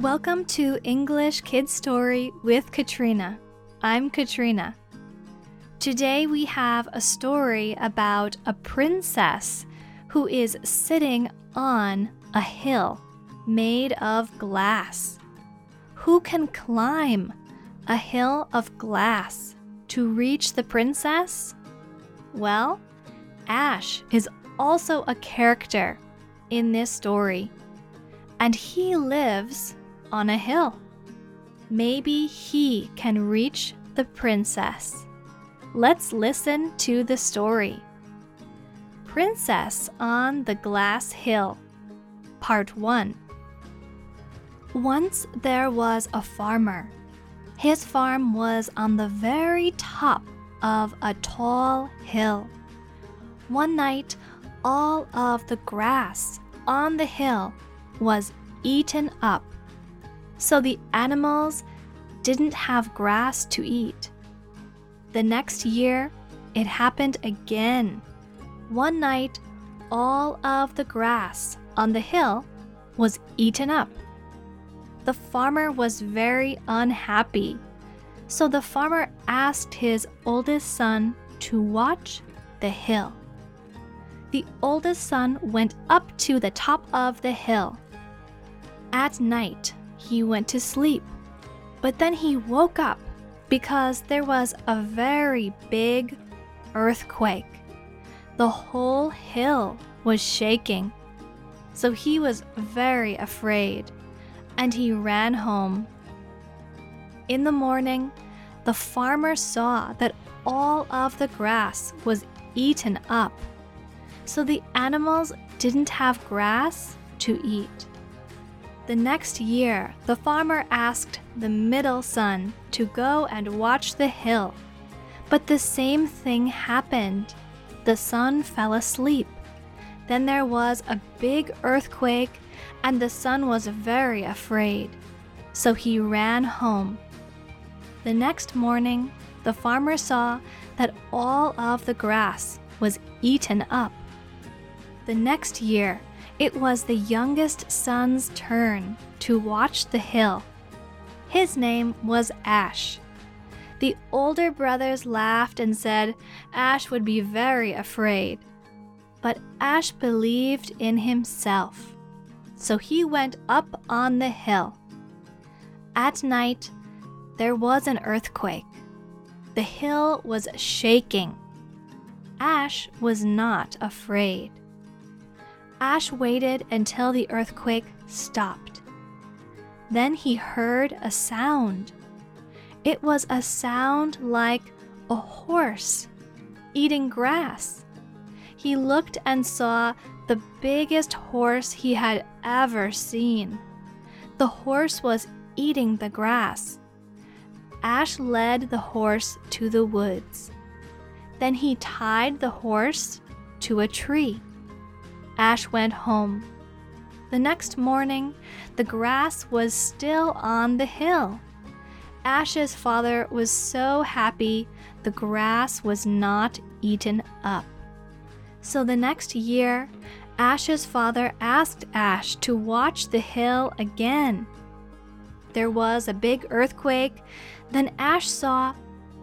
Welcome to English Kids Story with Katrina. I'm Katrina. Today we have a story about a princess who is sitting on a hill made of glass. Who can climb a hill of glass to reach the princess? Well, Ash is also a character in this story, and he lives on a hill. Maybe he can reach the princess. Let's listen to the story. Princess on the Glass Hill, Part 1. Once there was a farmer. His farm was on the very top of a tall hill. One night, all of the grass on the hill was eaten up. So the animals didn't have grass to eat. The next year, it happened again. One night, all of the grass on the hill was eaten up. The farmer was very unhappy. So the farmer asked his oldest son to watch the hill. The oldest son went up to the top of the hill. At night, he went to sleep, but then he woke up because there was a very big earthquake. The whole hill was shaking, so he was very afraid, and he ran home. In the morning, the farmer saw that all of the grass was eaten up, so the animals didn't have grass to eat. The next year, the farmer asked the middle son to go and watch the hill. But the same thing happened. The son fell asleep. Then there was a big earthquake, and the son was very afraid. So he ran home. The next morning, the farmer saw that all of the grass was eaten up. The next year, it was the youngest son's turn to watch the hill. His name was Ash. The older brothers laughed and said Ash would be very afraid. But Ash believed in himself, so he went up on the hill. At night, there was an earthquake. The hill was shaking. Ash was not afraid. Ash waited until the earthquake stopped. Then he heard a sound. It was a sound like a horse eating grass. He looked and saw the biggest horse he had ever seen. The horse was eating the grass. Ash led the horse to the woods. Then he tied the horse to a tree. Ash went home. The next morning, the grass was still on the hill. Ash's father was so happy the grass was not eaten up. So the next year, Ash's father asked Ash to watch the hill again. There was a big earthquake. Then Ash saw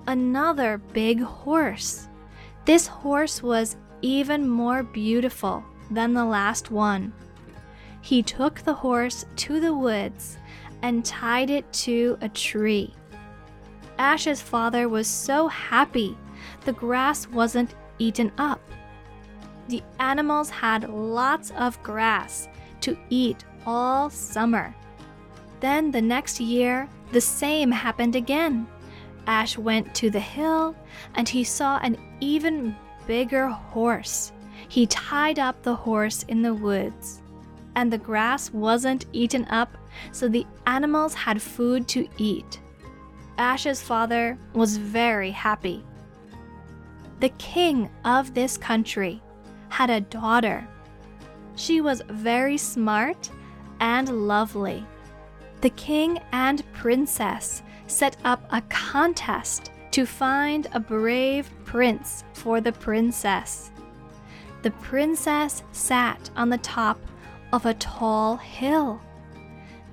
another big horse. This horse was even more beautiful than the last one. He took the horse to the woods and tied it to a tree. Ash's father was so happy the grass wasn't eaten up. The animals had lots of grass to eat all summer. Then the next year, the same happened again. Ash went to the hill and he saw an even bigger horse. He tied up the horse in the woods, and the grass wasn't eaten up, so the animals had food to eat. Ash's father was very happy. The king of this country had a daughter. She was very smart and lovely. The king and princess set up a contest to find a brave prince for the princess. The princess sat on the top of a tall hill.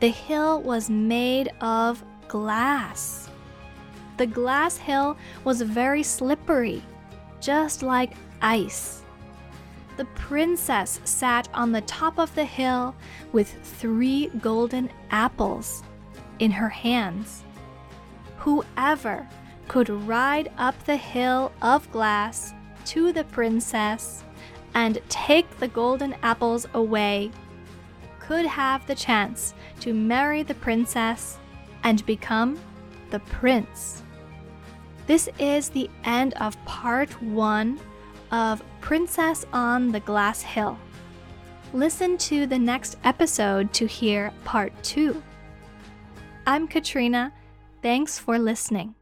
The hill was made of glass. The glass hill was very slippery, just like ice. The princess sat on the top of the hill with 3 golden apples in her hands. Whoever could ride up the hill of glass to the princess and take the golden apples away could have the chance to marry the princess and become the prince. This is the end of part 1 of Princess on the Glass Hill. Listen to the next episode to hear part 2. I'm Katrina. Thanks for listening.